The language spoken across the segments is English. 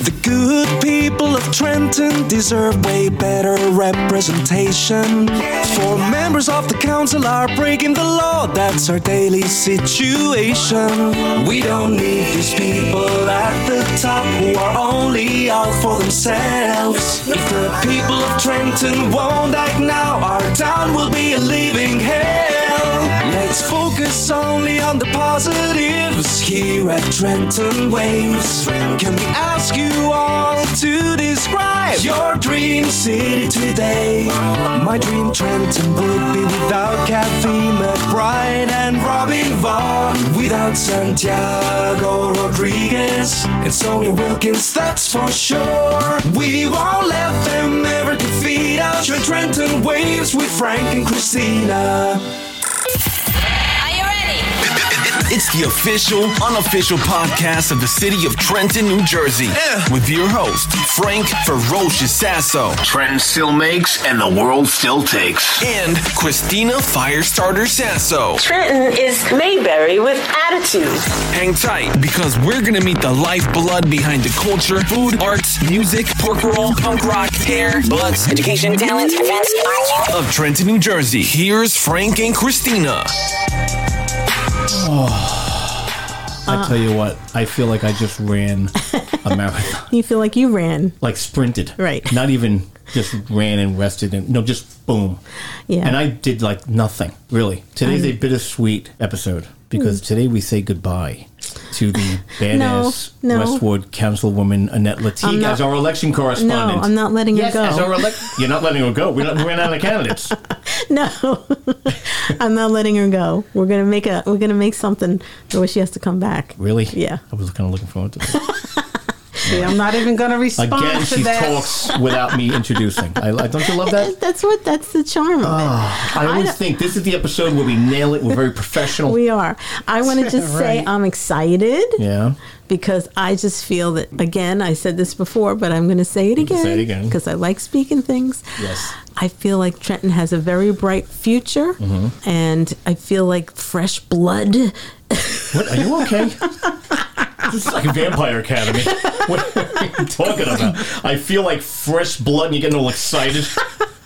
The good people of Trenton deserve way better representation. Four members of the council are breaking the law, that's our daily situation. We don't need these people at the top who are only out for themselves. If the people of Trenton won't act now, our town will be a living hell. Let's focus only on the positives here at Trenton Waves. Can we ask you all to describe your dream city today? My dream Trenton would be without Kathy McBride and Robin Vaughn, without Santiago Rodriguez and Sonia Wilkins, that's for sure. We won't let them ever defeat us. Your Trenton Waves with Frank and Christina. It's the official, unofficial podcast of the city of Trenton, New Jersey. With your host, Frank Ferocious Sasso. Trenton still makes and the world still takes. And Christina Firestarter Sasso. Trenton is Mayberry with attitude. Hang tight, because we're going to meet the lifeblood behind the culture, food, arts, music, pork roll, punk rock, hair, butts, education, talent, events, of Trenton, New Jersey. Here's Frank and Christina. Oh, I tell you what, I feel like I just ran a marathon. You feel like you ran. Like sprinted. Right. Not even just ran and rested and, no, just boom. Yeah. And I did like nothing, really. Today's a bittersweet episode because today we say goodbye to the badass Westwood Councilwoman Annette Lartigue as our election correspondent. No, I'm not letting her go. As our You're not letting her go. We ran out of candidates. No, I'm not letting her go. We're gonna make something where she has to come back. Really? Yeah. I was kind of looking forward to that. See, I'm not even going to respond to that. Again, she talks without me introducing. Don't you love that? That's the charm of it. I always think this is the episode where we nail it. We're very professional. We are. I want to just say I'm excited. Yeah. Because I just feel that, again, I said this before, but I'm going to say it again. Say it again. Because I like speaking things. Yes. I feel like Trenton has a very bright future. Mm-hmm. And I feel like fresh blood. What? Are you okay? This is like a Vampire Academy. What are you talking about? I feel like fresh blood and you're getting all excited.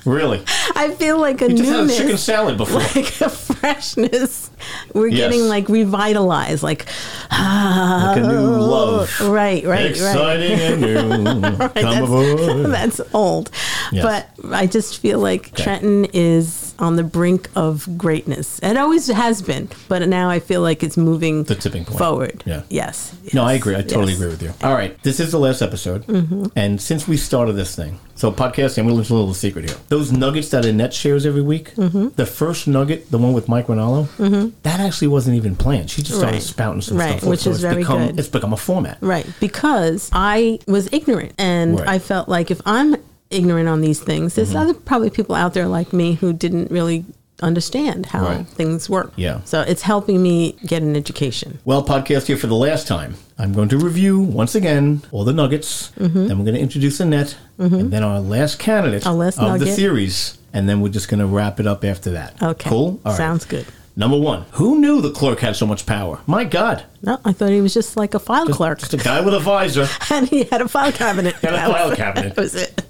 Really? I feel like a newness. You just had a chicken salad before. Like a freshness. We're getting like revitalized. Like a new love. Right. Exciting and new. Right, come aboard. That's old. Yes. But I just feel like Trenton is on the brink of greatness. It always has been. But now I feel like it's moving the tipping point. Forward. Yeah. Yes. No, I agree. I totally agree with you. All right. This is the last episode. Mm-hmm. And since we started this thing, so podcasting, I'm going to lose a little secret here. Those nuggets that Annette shares every week, the first nugget, the one with Mike Ranallo, that actually wasn't even planned. She just started spouting some stuff. Right, which is very good. It's become a format. Right, because I was ignorant, and I felt like if I'm ignorant on these things, there's other probably people out there like me who didn't really understand how things work. Yeah. So it's helping me get an education. Well, podcast here for the last time. I'm going to review, once again, all the nuggets, then we're going to introduce Annette, and then our last candidate of the series, and then we're just going to wrap it up after that. Okay. Cool? All right. Sounds good. Number one, who knew the clerk had so much power? My God. No, I thought he was just like a file clerk. Just a guy with a visor. And he had a file cabinet. He had a file cabinet. That was it.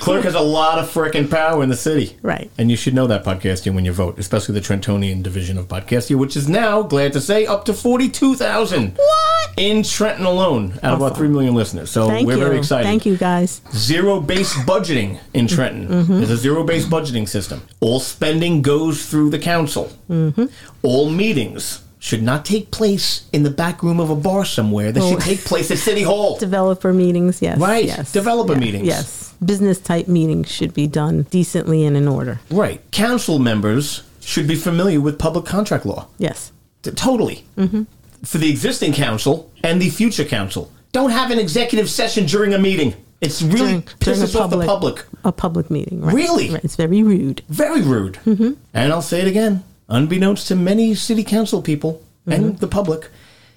Clerk has a lot of freaking power in the city. Right. And you should know that, Podcastia, when you vote, especially the Trentonian division of Podcastia, which is now, glad to say, up to 42,000. What? In Trenton alone, out of about 3 million listeners. So we're very excited. Thank you, guys. Zero-based budgeting in Trenton. There's a zero-based budgeting system. All spending goes through the council. All meetings should not take place in the back room of a bar somewhere. They should take place at City Hall. Developer meetings, yes. Right, yes. Developer meetings. Yes, business-type meetings should be done decently and in order. Right. Council members should be familiar with public contract law. Yes. Totally. Mm-hmm. For the existing council and the future council. Don't have an executive session during a meeting. It's really pisses off the public. A public meeting, right. Really? Right. It's very rude. Very rude. Mm-hmm. And I'll say it again. Unbeknownst to many city council people and the public,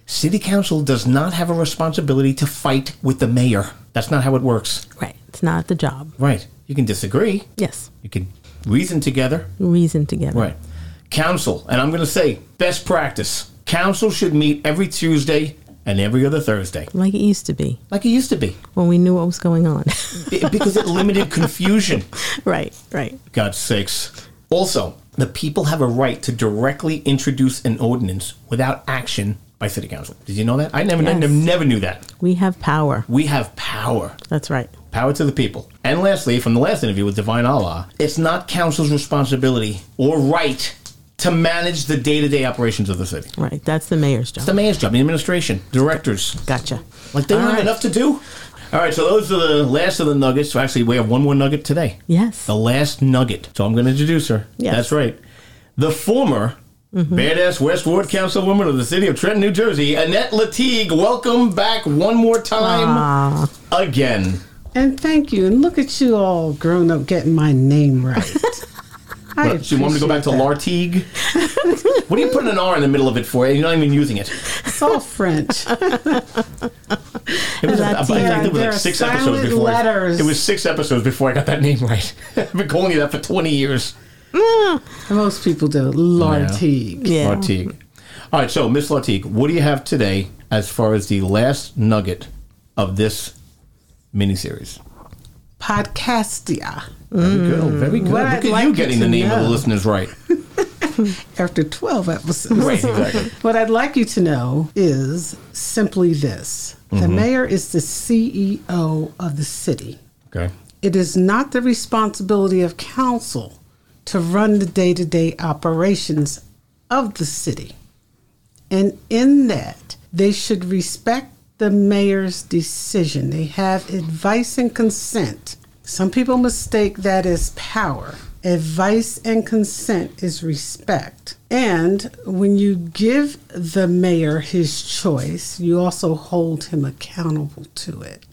city council does not have a responsibility to fight with the mayor. That's not how it works. Right. It's not the job. Right. You can disagree. Yes. You can reason together. Right. Council, and I'm going to say best practice. Council should meet every Tuesday And every other Thursday. Like it used to be. Like it used to be. When we knew what was going on. Because it limited confusion. Right, right. God's sakes. Also, the people have a right to directly introduce an ordinance without action by city council. Did you know that? I never knew that. We have power. We have power. That's right. Power to the people. And lastly, from the last interview with Divine Allah, it's not council's responsibility or right to manage the day-to-day operations of the city. Right. That's the mayor's job. It's the mayor's job. The administration. Directors. Gotcha. Like, they don't have enough to do. All right. So those are the last of the nuggets. So actually, we have one more nugget today. Yes. The last nugget. So I'm going to introduce her. Yes. That's right. The former badass West Ward Councilwoman of the city of Trenton, New Jersey, Annette Lartigue. Welcome back one more time again. And thank you. And look at you all grown up getting my name right. You want me to go back to Lartigue? What are you putting an R in the middle of it for? You're not even using it. It's all French. It was 6 episodes before I got that name right. I've been calling you that for 20 years. Most people do. Lartigue. Yeah. Lartigue. All right, so Miss Lartigue, what do you have today as far as the last nugget of this miniseries? Podcastia. Very good. Very good. What Look I'd at like you getting the name know. Of the listeners right. After 12 episodes. Right, exactly. What I'd like you to know is simply this. The mayor is the CEO of the city. Okay. It is not the responsibility of council to run the day-to-day operations of the city. And in that, they should respect the mayor's decision. They have advice and consent. Some people mistake that as power. Advice and consent is respect. And when you give the mayor his choice, you also hold him accountable to it.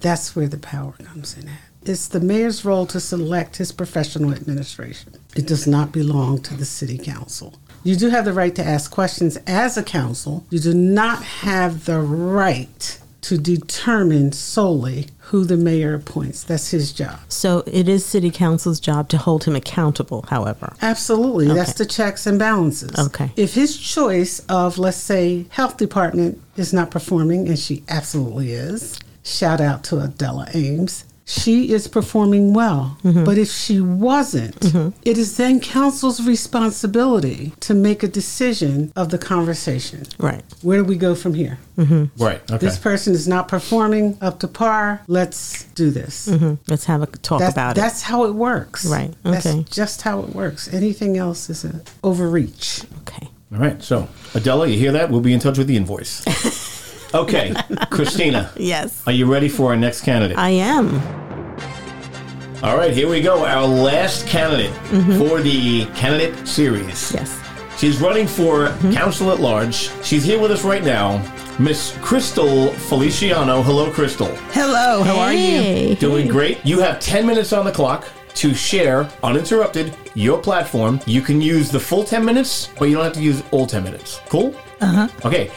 That's where the power comes in at. It's the mayor's role to select his professional administration. It does not belong to the city council. You do have the right to ask questions as a council. You do not have the right to determine solely who the mayor appoints. That's his job. So it is city council's job to hold him accountable, however. Absolutely. Okay. That's the checks and balances. Okay. If his choice of, let's say, health department is not performing, and she absolutely is, shout out to Adela Ames, she is performing well. But if she wasn't, it is then council's responsibility to make a decision of the conversation. Right. Where do we go from here? Right. Okay. This person is not performing up to par. Let's do this. Let's have a talk about it. That's how it works. Right. Okay. That's just how it works. Anything else is an overreach. Okay. All right. So, Adela, you hear that? We'll be in touch with the invoice. Okay, Christina. Yes. Are you ready for our next candidate? I am. All right, here we go. Our last candidate for the candidate series. Yes. She's running for council at large. She's here with us right now, Miss Crystal Feliciano. Hello, Crystal. Hello. How are you? Doing great. You have 10 minutes on the clock to share, uninterrupted, your platform. You can use the full 10 minutes, but you don't have to use all 10 minutes. Cool? Okay.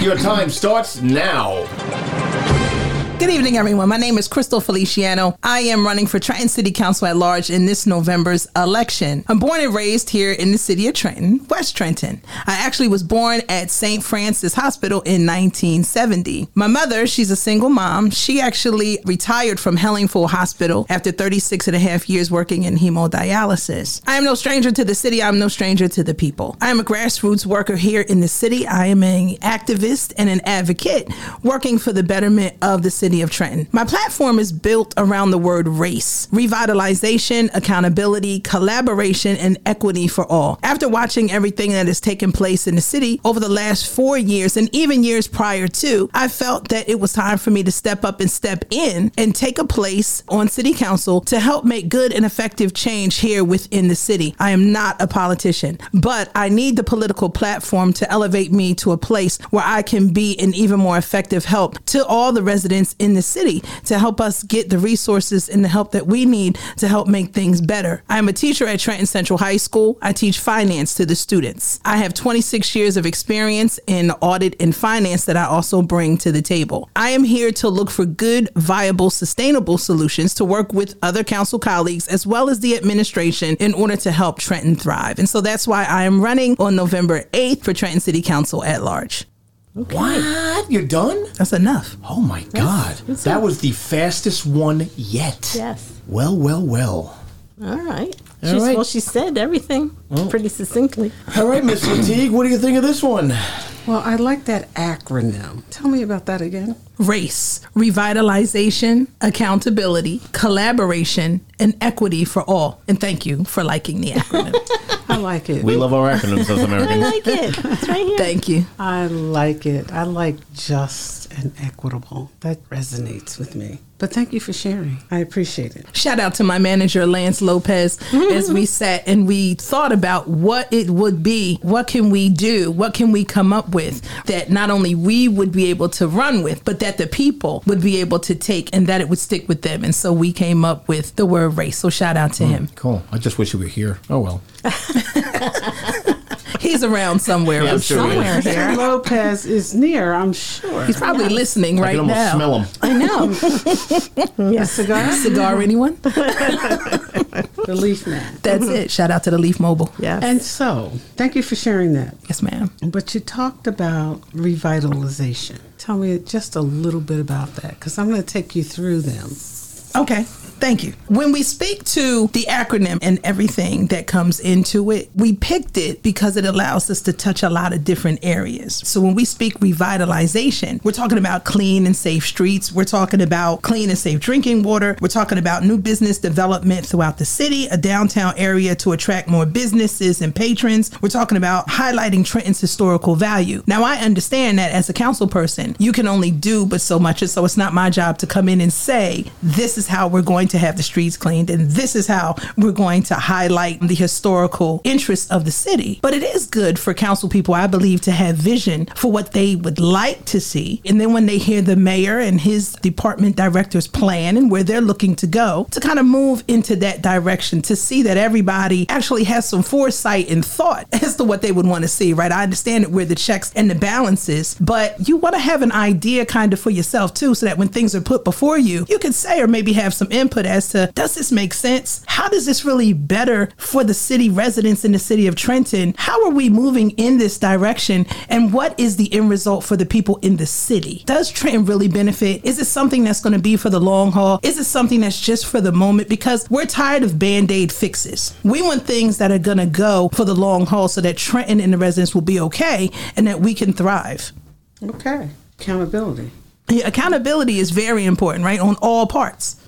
Your time starts now. Good evening, everyone. My name is Crystal Feliciano. I am running for Trenton City Council at large in this November's election. I'm born and raised here in the city of Trenton, West Trenton. I actually was born at St. Francis Hospital in 1970. My mother, she's a single mom. She actually retired from Hellingford Hospital after 36 and a half years working in hemodialysis. I am no stranger to the city. I'm no stranger to the people. I am a grassroots worker here in the city. I am an activist and an advocate working for the betterment of the city of Trenton. My platform is built around the word race, revitalization, accountability, collaboration, and equity for all. After watching everything that has taken place in the city over the last 4 years and even years prior to, I felt that it was time for me to step up and step in and take a place on city council to help make good and effective change here within the city. I am not a politician, but I need the political platform to elevate me to a place where I can be an even more effective help to all the residents in the city to help us get the resources and the help that we need to help make things better. I'm a teacher at Trenton Central High School. I teach finance to the students. I have 26 years of experience in audit and finance that I also bring to the table. I am here to look for good, viable, sustainable solutions to work with other council colleagues as well as the administration in order to help Trenton thrive. And so that's why I am running on November 8th for Trenton City Council at large. Okay. What? You're done? That's enough. Oh, my God. That was the fastest one yet. Yes. Well. All right. Well, she said everything pretty succinctly. All right, Miss Lartigue, what do you think of this one? Well, I like that acronym. Tell me about that again. Race, revitalization, accountability, collaboration, and equity for all. And thank you for liking the acronym. I like it. We love our acronyms as Americans. I like it. It's right here. Thank you. I like it. I like just and equitable. That resonates with me. But thank you for sharing. I appreciate it. Shout out to my manager, Lance Lopez, as we sat and we thought about what it would be. What can we do? What can we come up with that not only we would be able to run with, but that the people would be able to take and that it would stick with them. And so we came up with the word race. So shout out to him. Cool. I just wish you were here. Oh, well. He's around somewhere. Yeah, I'm sure somewhere here. Lopez is near, I'm sure. He's probably listening right now. I can almost smell him. I know. Yeah. A cigar, anyone? The Leaf Man. That's it. Shout out to the Leaf Mobile. Yes. And so, thank you for sharing that. Yes, ma'am. But you talked about revitalization. Tell me just a little bit about that, because I'm going to take you through them. Okay. Thank you. When we speak to the acronym and everything that comes into it, we picked it because it allows us to touch a lot of different areas. So when we speak revitalization, we're talking about clean and safe streets. We're talking about clean and safe drinking water. We're talking about new business development throughout the city, a downtown area to attract more businesses and patrons. We're talking about highlighting Trenton's historical value. Now, I understand that as a council person, you can only do but so much. And so it's not my job to come in and say, this is how we're going to have the streets cleaned, and this is how we're going to highlight the historical interests of the city. But it is good for council people, I believe, to have vision for what they would like to see. And then when they hear the mayor and his department director's plan and where they're looking to go, to kind of move into that direction, to see that everybody actually has some foresight and thought as to what they would want to see, right? I understand it where the checks and the balances, but you want to have an idea kind of for yourself too, so that when things are put before you, you can say or maybe have some input as to, does this make sense? How does this really better for the city residents in the city of Trenton? How are we moving in this direction? And what is the end result for the people in the city? Does Trenton really benefit? Is it something that's going to be for the long haul? Is it something that's just for the moment? Because we're tired of Band-Aid fixes. We want things that are going to go for the long haul so that Trenton and the residents will be okay and that we can thrive. Okay. Accountability. Yeah, accountability is very important, right? On all parts.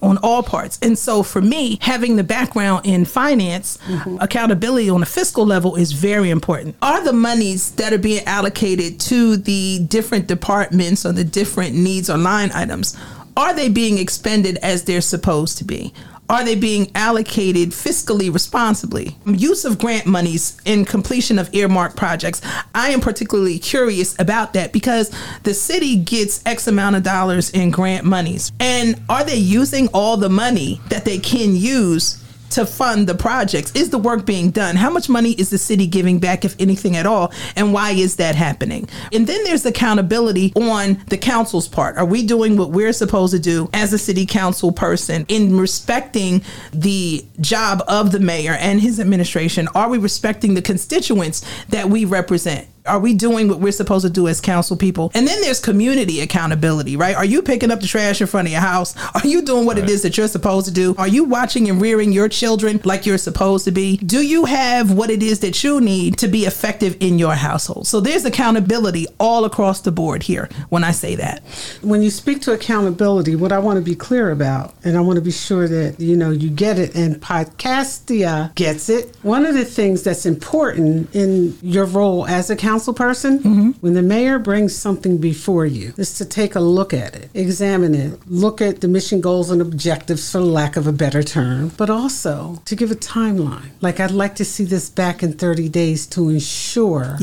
And so for me, having the background in finance, accountability on a fiscal level is very important. Are the monies that are being allocated to the different departments or the different needs or line items, are they being expended as they're supposed to be? Are they being allocated fiscally responsibly? Use of grant monies in completion of earmarked projects. I am particularly curious about that because the city gets X amount of dollars in grant monies. And are they using all the money that they can use to fund the projects? Is the work being done? How much money is the city giving back, if anything at all? And why is that happening? And then there's accountability on the council's part. Are we doing what we're supposed to do as a city council person in respecting the job of the mayor and his administration? Are we respecting the constituents that we represent? Are we doing what we're supposed to do as council people? And then there's community accountability, right? Are you picking up the trash in front of your house? Are you doing what it is that you're supposed to do? Are you watching and rearing your children like you're supposed to be? Do you have what it is that you need to be effective in your household? So there's accountability all across the board here when I say that. When you speak to accountability, what I want to be clear about, and I want to be sure that, you know, you get it and Podcastia gets it. One of the things that's important in your role as a council person, when the mayor brings something before you, is to take a look at it, examine it, look at the mission goals and objectives, for lack of a better term, but also to give a timeline. Like, I'd like to see this back in 30 days to ensure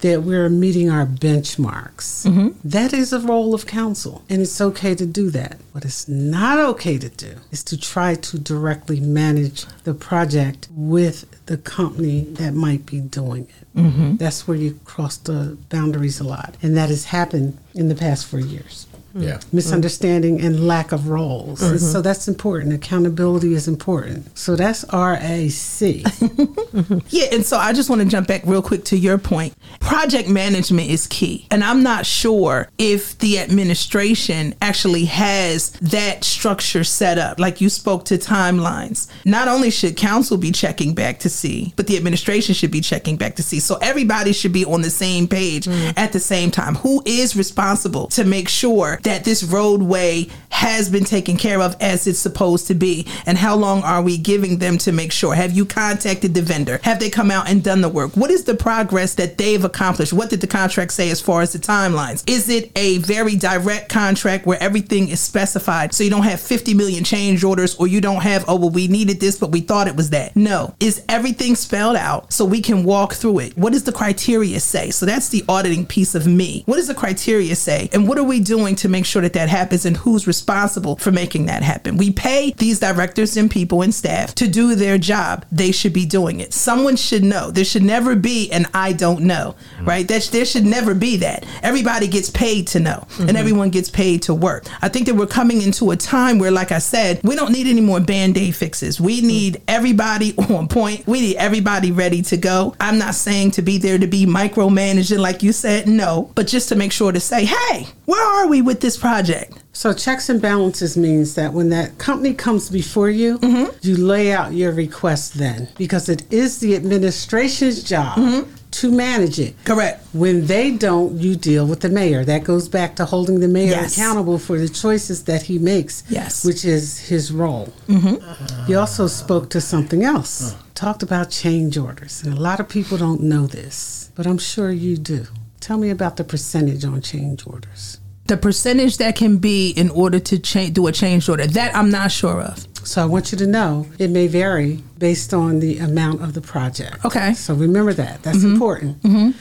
that we're meeting our benchmarks. That is a role of council, and it's okay to do that. What it's not okay to do is to try to directly manage the project with the company that might be doing it. That's where you cross the boundaries a lot, and that has happened in the past 4 years. Yeah. Misunderstanding and lack of roles. Mm-hmm. So that's important. Accountability is important. So that's RAC. Mm-hmm. Yeah, and so I just want to jump back real quick to your point. Project management is key. And I'm not sure if the administration actually has that structure set up. Like you spoke to timelines. Not only should council be checking back to see, but the administration should be checking back to see. So everybody should be on the same page at the same time. Who is responsible to make sure that this roadway has been taken care of as it's supposed to be? And how long are we giving them to make sure? Have you contacted the vendor? Have they come out and done the work? What is the progress that they've accomplished? What did the contract say as far as the timelines? Is it a very direct contract where everything is specified so you don't have 50 million change orders, or you don't have, oh, well, we needed this, but we thought it was that? No. Is everything spelled out so we can walk through it? What does the criteria say? So that's the auditing piece of me. What does the criteria say? And what are we doing to make sure that that happens, and who's responsible for making that happen? We pay these directors and people and staff to do their job. They should be doing it. Someone should know. There should never be an I don't know, right? There should never be that. Everybody gets paid to know, and everyone gets paid to work. I think that we're coming into a time where, like I said, we don't need any more Band-Aid fixes. We need everybody on point. We need everybody ready to go. I'm not saying to be there to be micromanaging, like you said, no, but just to make sure to say, hey, where are we with this project? So checks and balances means that when that company comes before you, you lay out your request then, because it is the administration's job to manage it. Correct. When they don't, you deal with the mayor. That goes back to holding the mayor accountable for the choices that he makes, which is his role. You also spoke to something else, talked about change orders. And a lot of people don't know this, but I'm sure you do. Tell me about the percentage on change orders. The percentage that can be in order to do a change order, that I'm not sure of. So I want you to know it may vary based on the amount of the project. Okay. So remember that. That's important.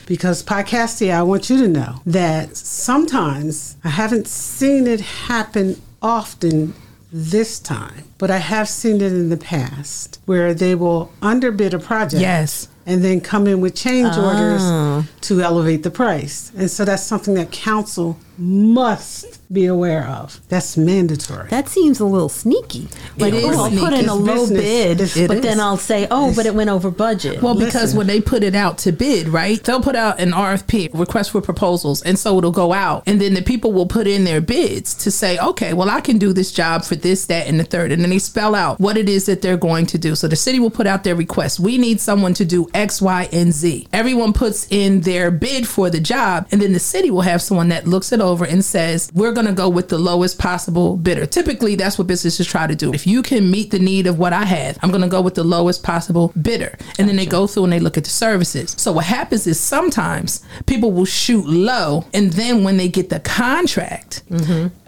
Because Podcastia, I want you to know that sometimes, I haven't seen it happen often this time, but I have seen it in the past, where they will underbid a project. Yes. And then come in with change orders to elevate the price. And so that's something that council must be aware of. That's mandatory. That seems a little sneaky. Like, I'll put in a low bid, but then I'll say, but it went over budget. Well, because when they put it out to bid, right, they'll put out an RFP, request for proposals, and so it'll go out. And then the people will put in their bids to say, okay, well, I can do this job for this, that, and the third. And then they spell out what it is that they're going to do. So the city will put out their request. We need someone to do X, Y, and Z. Everyone puts in their bid for the job, and then the city will have someone that looks at over and says, we're going to go with the lowest possible bidder. Typically, that's what businesses try to do. If you can meet the need of what I have, I'm going to go with the lowest possible bidder. And then they go through and they look at the services. So what happens is sometimes people will shoot low, and then when they get the contract,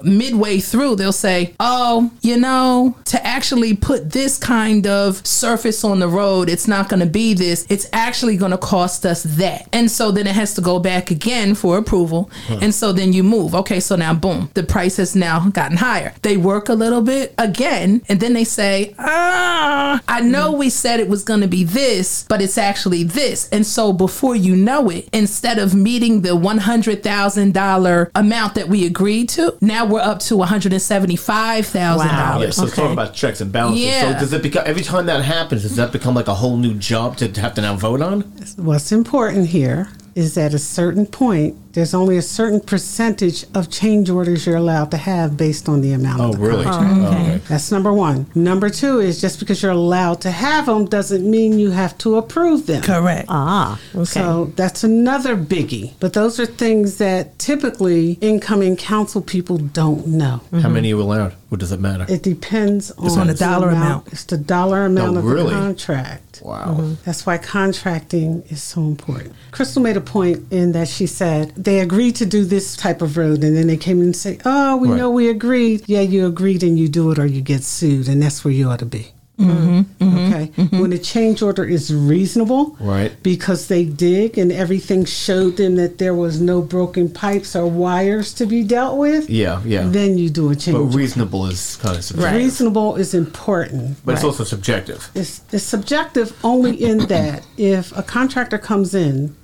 midway through, they'll say, to actually put this kind of surface on the road, it's not going to be this. It's actually going to cost us that. And so then it has to go back again for approval. And so then you move. Okay, so now, boom, the price has now gotten higher. They work a little bit again, and then they say, I know we said it was going to be this, but it's actually this. And so before you know it, instead of meeting the $100,000 amount that we agreed to, now we're up to $175,000. Wow. Yeah, so talking about checks and balances. Yeah. So does it become, every time that happens, does that become like a whole new job to have to now vote on? What's important here is at a certain point, there's only a certain percentage of change orders you're allowed to have based on the amount of the contract. Okay. That's number one. Number two is just because you're allowed to have them doesn't mean you have to approve them. Correct. Okay. So that's another biggie. But those are things that typically incoming council people don't know. How many are allowed? What does it matter? It depends on the dollar amount. It's the dollar amount of the contract. Wow. That's why contracting is so important. Crystal made a point in that she said, they agreed to do this type of road, and then they came and say, know we agreed. Yeah, you agreed, and you do it or you get sued, and that's where you ought to be. Okay. When a change order is reasonable, because they dig and everything showed them that there was no broken pipes or wires to be dealt with, then you do a change order. But reasonable is kind of subjective. Right. Reasonable is important. But it's also subjective. It's subjective only in that if a contractor comes in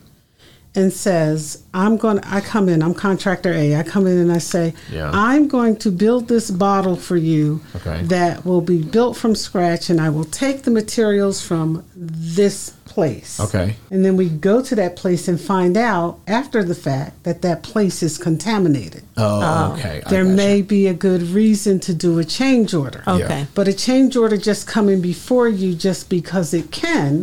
and says, I'm contractor A. I come in and I say, I'm going to build this bottle for you that will be built from scratch, and I will take the materials from this place. Okay. And then we go to that place and find out after the fact that that place is contaminated. Oh, okay. There may be a good reason to do a change order. Okay. But a change order just coming before you just because it can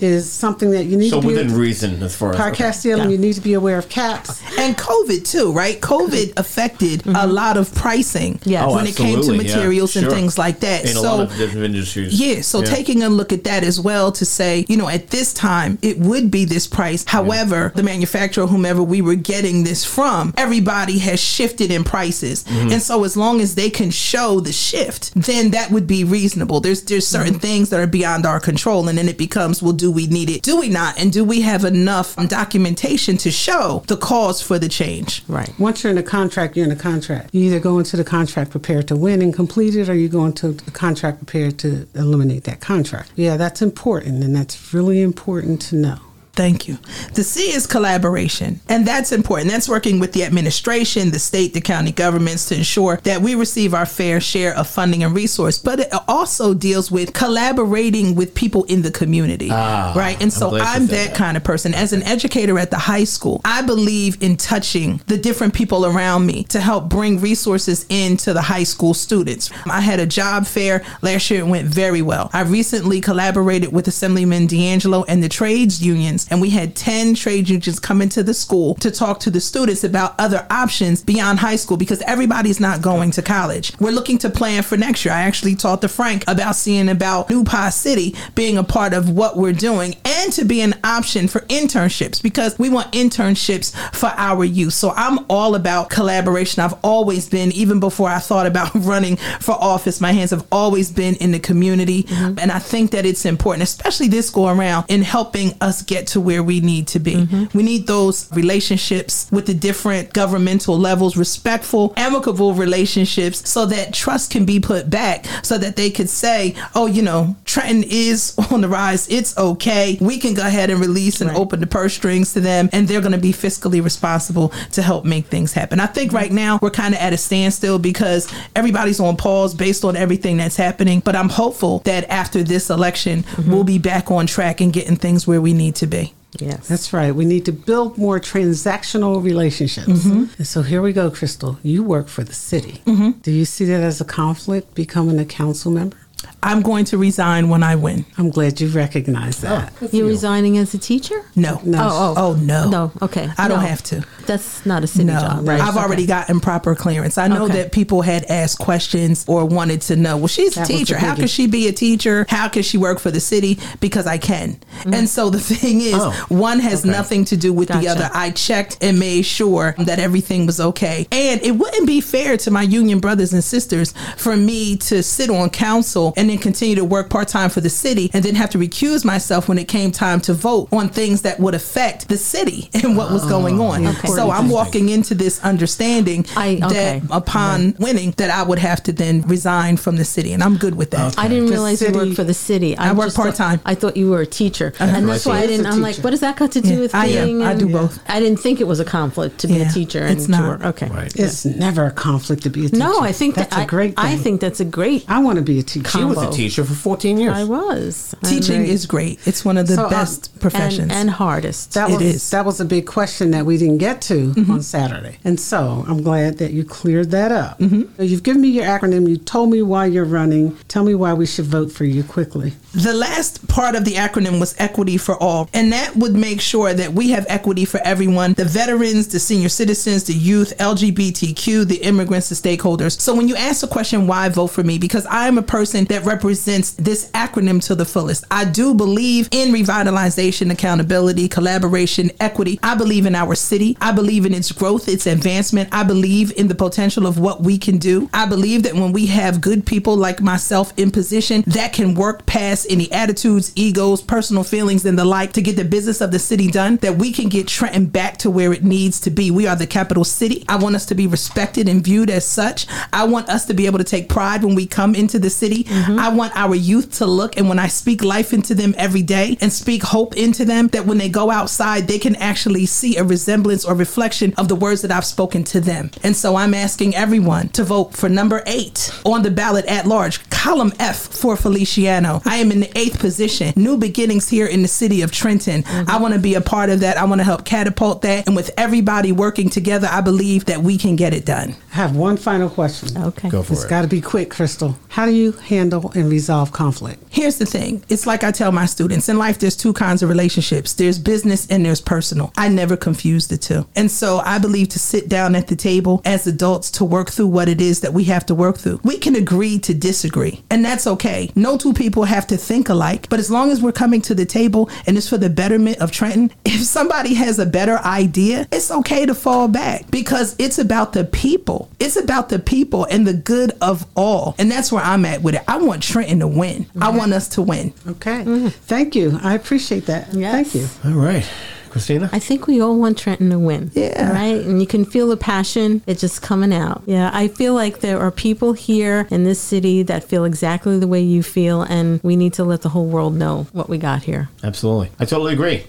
is something that you need to be within reason as far as Parcastilum, you need to be aware of caps. And COVID too, right? COVID affected a lot of pricing when it came to materials and things like that. In a lot of different industries. Yeah. So taking a look at that as well to say, you know, at this time, it would be this price. However, the manufacturer, whomever we were getting this from, everybody has shifted in prices. Mm-hmm. And so as long as they can show the shift, then that would be reasonable. There's certain things that are beyond our control. And then it becomes, well, do we need it? Do we not? And do we have enough documentation to show the cause for the change? Right. Once you're in a contract, you're in a contract. You either go into the contract prepared to win and complete it, or you go into the contract prepared to eliminate that contract. Yeah, that's important. And that's really important to know. Thank you. The C is collaboration, and that's important. That's working with the administration, the state, the county governments to ensure that we receive our fair share of funding and resource. But it also deals with collaborating with people in the community, right? And so I'm that kind of person. As an educator at the high school, I believe in touching the different people around me to help bring resources into the high school students. I had a job fair last year. It went very well. I recently collaborated with Assemblyman D'Angelo and the trades unions. And we had 10 trade unions come into the school to talk to the students about other options beyond high school, because everybody's not going to college. We're looking to plan for next year. I actually talked to Frank about seeing about New Pie City being a part of what we're doing and to be an option for internships, because we want internships for our youth. So I'm all about collaboration. I've always been, even before I thought about running for office, my hands have always been in the community. Mm-hmm. And I think that it's important, especially this go around, in helping us get to where we need to be. Mm-hmm. We need those relationships with the different governmental levels, respectful, amicable relationships, so that trust can be put back, so that they could say, oh, you know, Trenton is on the rise. It's okay. We can go ahead and release and open the purse strings to them, and they're going to be fiscally responsible to help make things happen. I think right now we're kind of at a standstill because everybody's on pause based on everything that's happening. But I'm hopeful that after this election, we'll be back on track and getting things where we need to be. Yes. That's right. We need to build more transactional relationships. Mm-hmm. And so here we go, Crystal. You work for the city. Mm-hmm. Do you see that as a conflict, becoming a council member? I'm going to resign when I win. I'm glad you recognize that. Oh, you're resigning as a teacher? No. No. No, okay. I don't have to. That's not a city job. Right. I've already gotten proper clearance. I know that people had asked questions or wanted to know, well, she's a teacher. How could she be a teacher? How could she work for the city? Because I can. Mm-hmm. And so the thing is, one has nothing to do with the other. I checked and made sure that everything was okay. And it wouldn't be fair to my union brothers and sisters for me to sit on council and then continue to work part-time for the city and then have to recuse myself when it came time to vote on things that would affect the city and what was going on. Okay. So I'm walking into this understanding that upon winning, that I would have to then resign from the city, and I'm good with that. Okay. I didn't realize you worked for the city. I work part-time. I thought you were a teacher, and that's why I didn't. I'm like, what does that got to do with being? I do both. I didn't think it was a conflict to be a teacher. And it's not. Okay. Right. It's never a conflict to be a teacher. No, I think that's a great thing. I think that's a great. I want to be a teacher. I was a teacher for 14 years. I was. Teaching is great. It's one of the best professions. And hardest. That was a big question that we didn't get to on Saturday. And so I'm glad that you cleared that up. Mm-hmm. So you've given me your acronym. You told me why you're running. Tell me why we should vote for you quickly. The last part of the acronym was equity for all. And that would make sure that we have equity for everyone. The veterans, the senior citizens, the youth, LGBTQ, the immigrants, the stakeholders. So when you ask the question, why vote for me? Because I am a person that represents this acronym to the fullest. I do believe in revitalization, accountability, collaboration, equity. I believe in our city. I believe in its growth, its advancement. I believe in the potential of what we can do. I believe that when we have good people like myself in position, that can work past any attitudes, egos, personal feelings, and the like to get the business of the city done, that we can get Trenton back to where it needs to be. We are the capital city. I want us to be respected and viewed as such. I want us to be able to take pride when we come into the city Mm-hmm. I want our youth to look, and when I speak life into them every day and speak hope into them, that when they go outside, they can actually see a resemblance or reflection of the words that I've spoken to them. And so I'm asking everyone to vote for number 8 on the ballot at large, column F for Feliciano. I am in the 8th position. New beginnings here in the city of Trenton. Mm-hmm. I want to be a part of that. I want to help catapult that. And with everybody working together, I believe that we can get it done. I have one final question. Okay. Go for it. It's got to be quick, Crystal. How do you handle and resolve conflict? Here's the thing. It's like I tell my students, in life, there's two kinds of relationships. There's business and there's personal. I never confuse the two. And so I believe to sit down at the table as adults to work through what it is that we have to work through. We can agree to disagree, and that's okay. No two people have to think alike, but as long as we're coming to the table and it's for the betterment of Trenton, if somebody has a better idea, it's okay to fall back, because it's about the people. It's about the people and the good of all. And that's where I'm at with it. I want Trenton to win. Okay. I want us to win. Okay. Mm-hmm. Thank you. I appreciate that. Yes. Thank you. All right. Christina? I think we all want Trenton to win. Yeah. Right? And you can feel the passion. It's just coming out. Yeah. I feel like there are people here in this city that feel exactly the way you feel, and we need to let the whole world know what we got here. Absolutely. I totally agree.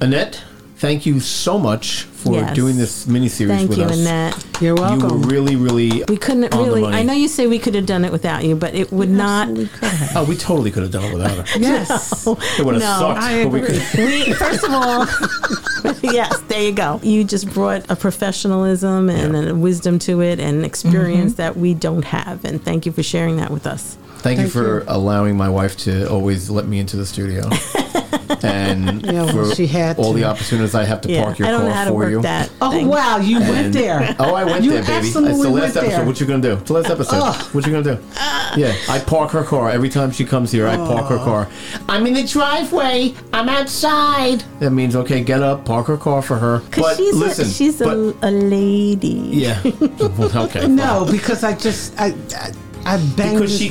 Annette, thank you so much for doing this miniseries with us. Thank you, Annette. You're welcome. You were really we couldn't really. I know you say we could have done it without you, but it would not. Oh, we totally could have done it without her. Yes. No. It would have sucked. I agree. First of all, yes, there you go. You just brought a professionalism and a wisdom to it and experience that we don't have. And thank you for sharing that with us. Thank you for allowing my wife to always let me into the studio. And for all the opportunities I have to park your car for you. That thing. Wow, went there. Oh, I went there, baby. That's the last episode. What you gonna do? It's the last episode. What you gonna do? Yeah, I park her car every time she comes here. I park her car. I'm in the driveway. I'm outside. That means okay. Get up, park her car for her. But she's a lady. Yeah. Okay. No, because I banged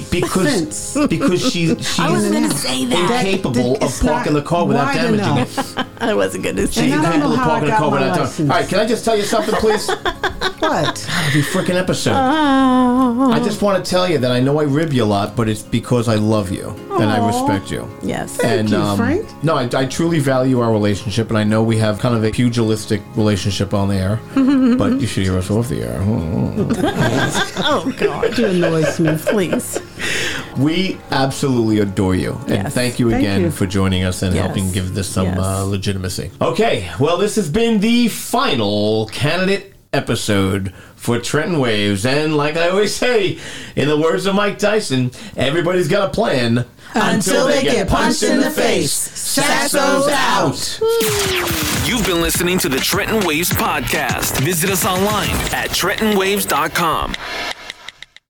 because she's incapable of parking the car without damaging it. I wasn't going to say that. She's incapable of parking the car without damaging it. All right, can I just tell you something, please? What? Every freaking episode. I just want to tell you that I know I rib you a lot, but it's because I love you and I respect you. Yes. Thank you, Frank. No, I truly value our relationship, and I know we have kind of a pugilistic relationship on the air, but you should hear us off the air. Oh, God. You annoy me, please. We absolutely adore you. And thank you again for joining us and helping give this some legitimacy. Okay. Well, this has been the final candidate episode for Trenton Waves. And like I always say, in the words of Mike Tyson, everybody's got a plan until they get punched in the face. Sasso's out. You've been listening to the Trenton Waves podcast. Visit us online at TrentonWaves.com.